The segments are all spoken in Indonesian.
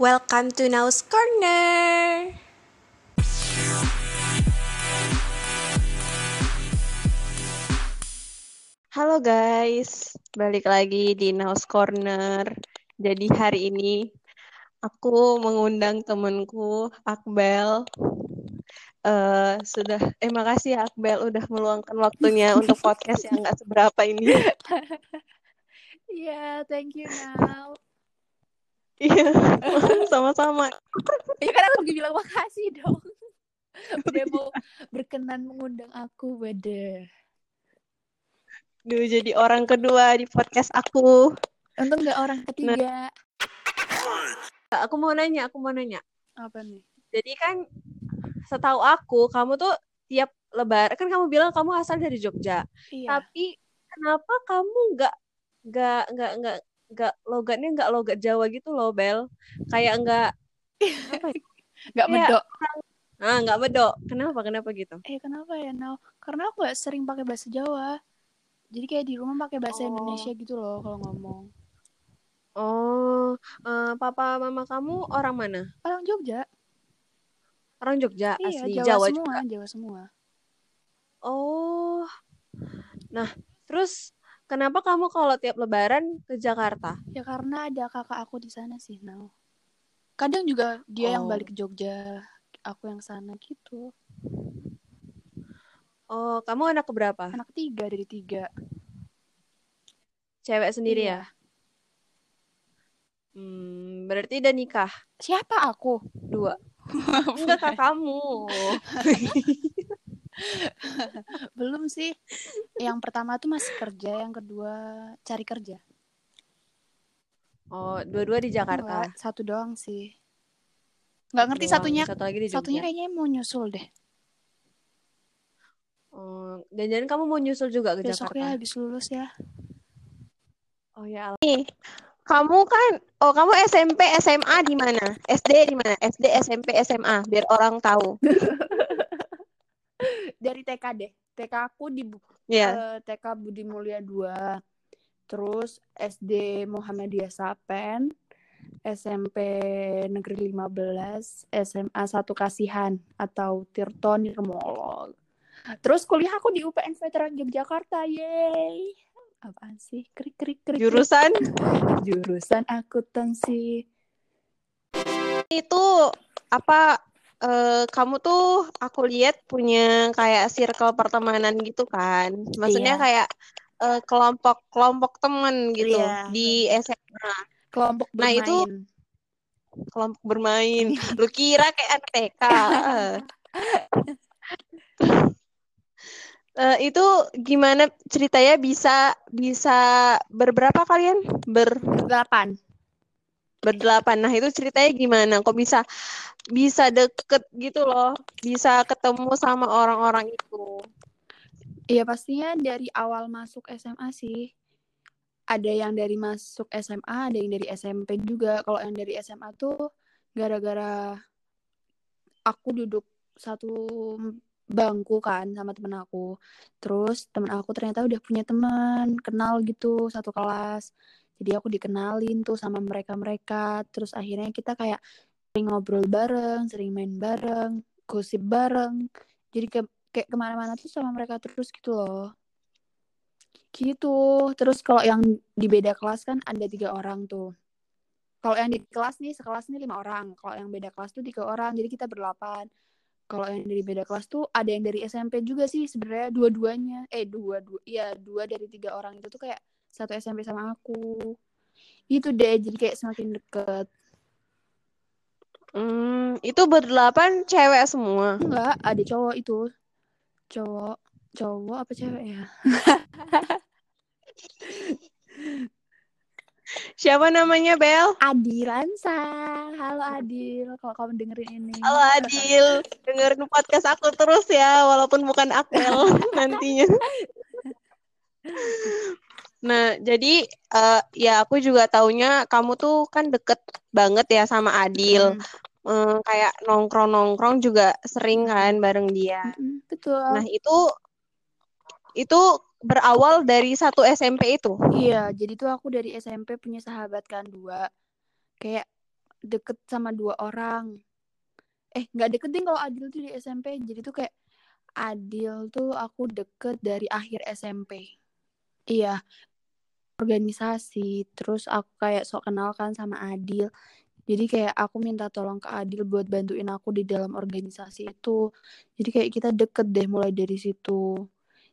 Welcome to Naos Corner. Halo guys, balik lagi di Naos Corner. Jadi hari ini aku mengundang temanku Akbel. Makasih ya Akbel udah meluangkan waktunya untuk podcast yang nggak seberapa ini. Iya, thank you Nau. Iya, sama-sama. Iya kan aku juga bilang makasih dong. Udah mau berkenan mengundang aku, waduh. Duh, jadi orang kedua di podcast aku. Untung nggak orang ketiga. Nah, aku mau nanya. Apa nih? Jadi kan setahu aku, kamu tuh tiap lebaran, kan kamu bilang kamu asal dari Jogja. Iya. Tapi kenapa kamu nggak logatnya nggak logat Jawa gitu loh, Bel? Kayak nggak medok. Nah, nggak medok. Kenapa gitu? Kenapa ya, Nau? Karena aku nggak sering pakai bahasa Jawa. Jadi kayak di rumah pakai bahasa Indonesia gitu loh kalau ngomong. Papa mama kamu orang mana? Orang Jogja. Orang Jogja, iya, asli Jawa semua, juga. Jawa semua. Oh. Nah, terus kenapa kamu kalau tiap lebaran ke Jakarta? Ya karena ada kakak aku di sana sih, Nau. Kadang juga dia yang balik ke Jogja, aku yang sana gitu. Oh, kamu anak keberapa? Anak ketiga dari tiga. Cewek sendiri iya. Ya? Berarti udah nikah. Siapa aku? Dua. Enggak, kakakmu. Belum sih. Yang pertama tuh masih kerja, yang kedua cari kerja. Oh, dua-dua di Jakarta. Enggak, satu doang sih. Enggak ngerti doang. Satunya. Satu lagi di Jogja. Satunya kayaknya mau nyusul deh. Dan jangan kamu mau nyusul juga ke Jakarta. Besoknya habis lulus ya. Oh ya. Kamu kan, kamu SMP, SMA di mana? SD di mana? SD, SMP, SMA, biar orang tahu. Dari TK deh. TK aku di TK Budi Mulia 2. Terus SD Muhammadiyah Sapen, SMP Negeri 15, SMA 1 Kasihan atau Tirtonegoro. Terus kuliah aku di UPN Veteran Jember, yeay. Apaan sih? Krik. Jurusan akuntansi. Itu kamu tuh aku lihat punya kayak circle pertemanan gitu kan. Maksudnya kayak kelompok teman gitu di SMA. Kelompok bermain. Nah, itu kelompok bermain. Lu kira kayak TK. Itu gimana ceritanya bisa berberapa kalian? Berdelapan. Nah, itu ceritanya gimana? Kok bisa deket gitu loh? Bisa ketemu sama orang-orang itu? Iya, pastinya dari awal masuk SMA sih. Ada yang dari masuk SMA, ada yang dari SMP juga. Kalau yang dari SMA tuh gara-gara aku duduk satu bangku kan sama temen aku. Terus temen aku ternyata udah punya teman, kenal gitu, satu kelas. Jadi aku dikenalin tuh sama mereka-mereka. Terus akhirnya kita kayak sering ngobrol bareng, sering main bareng, gosip bareng. Jadi kayak kemana-mana tuh sama mereka terus gitu loh. Gitu. Terus kalau yang di beda kelas kan ada 3 orang tuh. Kalau yang di kelas nih, sekelas nih 5 orang. Kalau yang beda kelas tuh 3 orang. Jadi kita 8. Kalau yang dari beda kelas tuh ada yang dari SMP juga sih sebenarnya dua-duanya. Dua dari 3 orang itu tuh kayak satu SMP sama aku. Itu deh, jadi kayak semakin deket. Itu 8 cewek semua? Enggak, ada cowok itu. Cowok apa cewek ya? Siapa namanya, Bel? Adi Ransa. Halo Adil, kalau kamu dengerin ini. Halo Adil, dengerin podcast aku terus ya, walaupun bukan Akbel nantinya. Nah, jadi aku juga taunya kamu tuh kan deket banget ya sama Adil. Kayak nongkrong juga sering kan bareng dia. Betul. Nah, itu berawal dari satu SMP itu? Iya, jadi tuh aku dari SMP punya sahabat kan 2. Kayak deket sama dua orang. Nggak deket deh kalau Adil tuh di SMP. Jadi tuh kayak Adil tuh aku deket dari akhir SMP. Iya, organisasi. Terus aku kayak sok kenalkan sama Adil. Jadi kayak aku minta tolong ke Adil buat bantuin aku di dalam organisasi itu. Jadi kayak kita deket deh mulai dari situ.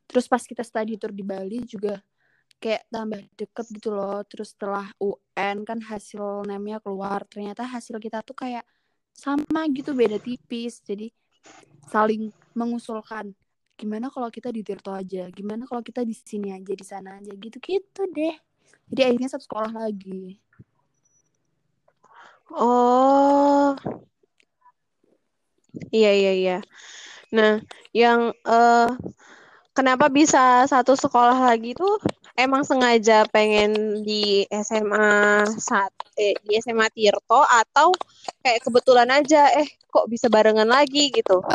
Terus pas kita study tour di Bali juga kayak tambah deket gitu loh. Terus setelah UN kan hasil NEM-nya keluar. Ternyata hasil kita tuh kayak sama gitu, beda tipis. Jadi saling mengusulkan, gimana kalau kita di Tirto aja? Gimana kalau kita di sini aja, di sana aja? Gitu-gitu deh. Jadi akhirnya satu sekolah lagi. Oh, iya. Nah, yang kenapa bisa satu sekolah lagi tuh? Emang sengaja pengen di SMA di SMA Tirto atau kayak kebetulan aja kok bisa barengan lagi gitu?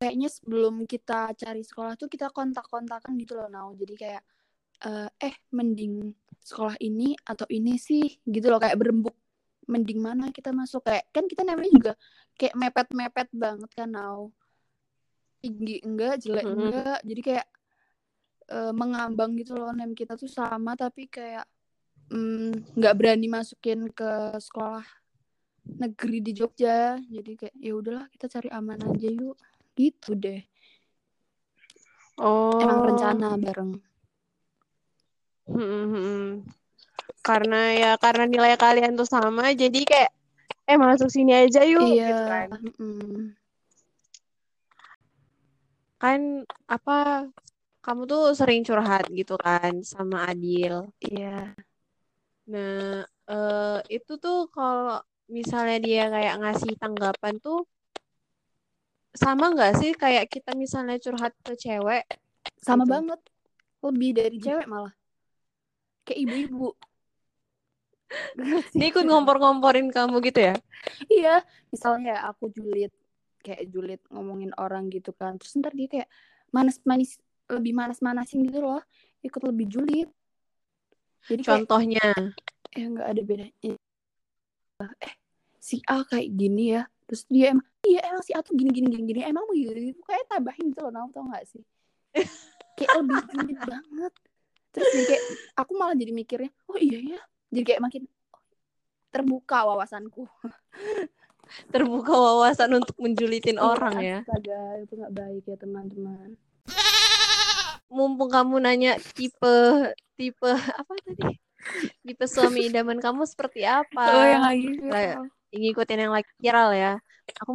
Kayaknya sebelum kita cari sekolah tuh kita kontak-kontakan gitu loh, Nau. Jadi kayak mending sekolah ini atau ini sih gitu loh, kayak berembuk. Mending mana kita masuk, kayak kan kita namanya juga kayak mepet-mepet banget kan, Nau. Tinggi enggak, jelek enggak. Jadi kayak mengambang gitu loh, name kita tuh sama tapi kayak nggak berani masukin ke sekolah negeri di Jogja. Jadi kayak ya udahlah kita cari aman aja yuk, gitu deh. Oh, emang rencana bareng. Karena ya karena nilai kalian tuh sama, jadi kayak masuk sini aja yuk, iya, gitu kan. Kan apa? Kamu tuh sering curhat gitu kan sama Adil. Iya. Nah, itu tuh kalau misalnya dia kayak ngasih tanggapan tuh sama nggak sih kayak kita misalnya curhat ke cewek? Sama gitu. Banget. Lebih dari cewek malah. Kayak ibu-ibu. Dia ikut ngompor-ngomporin kamu gitu ya? Iya. Misalnya aku julid. Kayak julid ngomongin orang gitu kan. Terus ntar dia kayak manis-manis. Lebih manas-manasin gitu loh, ikut lebih julid. Jadi contohnya kayak, nggak ada bedanya. Si A kayak gini ya, terus dia emang si A tuh gini emang mau gitu, kayak tambahin gitu loh, Nau, tau nggak sih? Kayak lebih julid banget. Terus jadi kayak aku malah jadi mikirnya, oh iya ya, jadi kayak makin terbuka wawasanku. Terbuka wawasan untuk menjulitin orang ya. Astaga, itu nggak baik ya teman-teman. Mumpung kamu nanya tipe apa tadi? Tipe suami idaman kamu seperti apa? Oh, yang lagi viral. Ngikutin yang lagi viral ya. Aku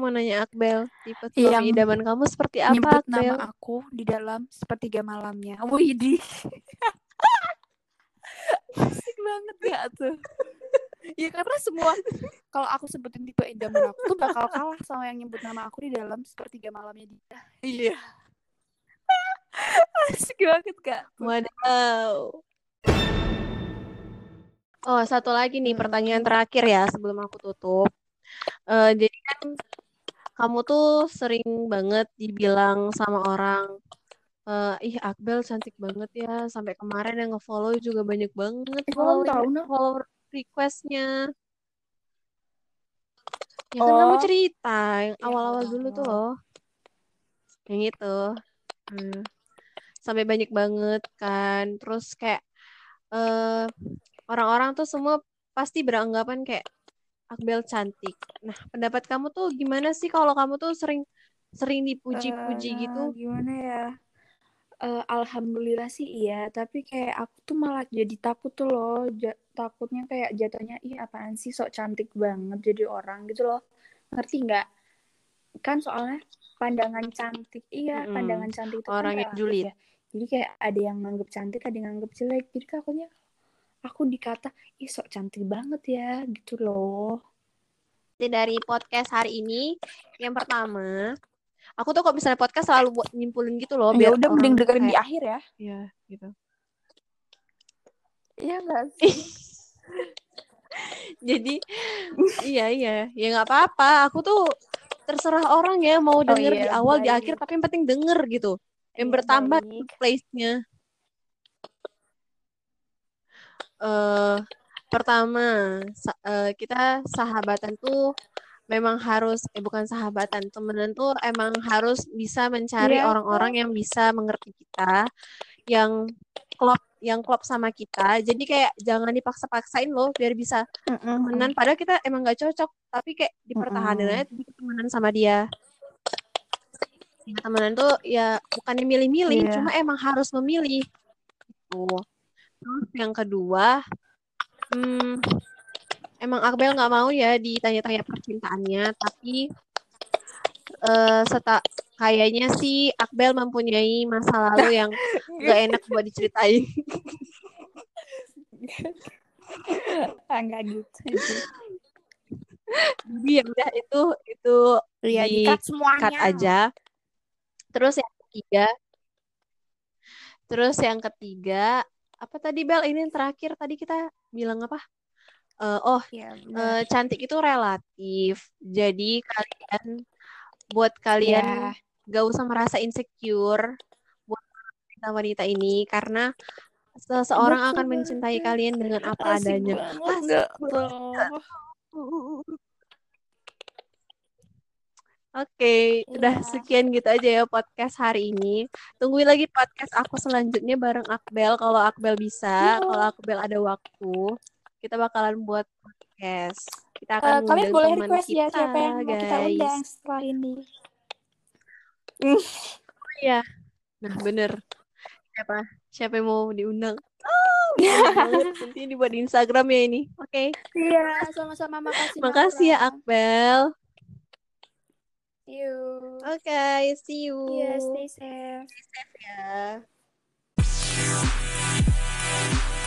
mau nanya Akbel, tipe suami yang idaman kamu seperti apa? Nyebut Akbel? Nama aku di dalam sepertiga malamnya. Widih. Asik banget ya tuh. Ya karena semua kalau aku sebutin tipe idaman aku tuh bakal kalah sama yang nyebut nama aku di dalam sepertiga malamnya dia. Iya. Asik banget, Kak. Wadaw. Oh, satu lagi nih pertanyaan terakhir ya sebelum aku tutup. Jadi kan kamu tuh sering banget dibilang sama orang, ih Akbel cantik banget ya, sampai kemarin yang nge-follow juga banyak banget. Belum tahu nah follower request-nya. Ya kan kamu cerita yang awal-awal dulu tuh loh. Yang itu. Sampai banyak banget kan. Terus kayak orang-orang tuh semua pasti beranggapan kayak Akbel cantik. Nah, pendapat kamu tuh gimana sih kalau kamu tuh sering dipuji-puji gitu? Gimana ya? Alhamdulillah sih iya, tapi kayak aku tuh malah jadi takut tuh loh, takutnya kayak jatuhnya, ih apaan sih sok cantik banget jadi orang gitu loh, ngerti nggak? Kan soalnya pandangan cantik, iya pandangan cantik itu orang kan yang julid ya. Jadi kayak ada yang nganggep cantik, ada yang nganggep jelek, jadi takutnya aku dikata, ih sok cantik banget ya gitu loh. Dari podcast hari ini, yang pertama, aku tuh kok misalnya podcast selalu buat nyimpulin gitu loh. Ya udah mending dengerin di akhir ya. Iya gitu. Iya gak sih? Jadi iya. Ya gak apa-apa. Aku tuh terserah orang ya. Mau denger di awal, baik, di akhir. Tapi yang penting denger gitu. Yang bertambah place-nya. Pertama, kita sahabatan tuh memang harus, bukan sahabatan, temenan tuh emang harus bisa mencari orang-orang yang bisa mengerti kita, yang klop sama kita. Jadi kayak jangan dipaksa-paksain loh biar bisa temenan. Padahal kita emang gak cocok, tapi kayak dipertahankan aja temenan sama dia. Ya, temenan tuh ya bukannya milih-milih, cuma emang harus memilih. Gitu. Terus yang kedua, emang Akbel nggak mau ya ditanya-tanya percintaannya, tapi kayaknya sih Akbel mempunyai masa lalu yang nggak enak buat diceritain. Enggak gitu. Jadi ya udah itu ya, di-cut aja. Terus yang ketiga, apa tadi Bel? Ini yang terakhir tadi kita bilang apa? Cantik itu relatif. Jadi buat kalian gak usah merasa insecure buat wanita ini, karena seseorang akan mencintai kalian dengan apa adanya. Oke, udah sekian gitu aja ya podcast hari ini. Tungguin lagi podcast aku selanjutnya bareng Akbel, kalau Akbel bisa, kalau Akbel ada waktu. Kita bakalan buat podcast. Kita akan kalian boleh request kita, ya siapa yang mau kita undang setelah ini. Iya. Nah, bener. Siapa yang mau diundang? Nanti dibuat di Instagram ya ini. Oke. Iya, sama-sama, makasih ya Akbel. See you. Okay, see you. Yeah, stay safe ya.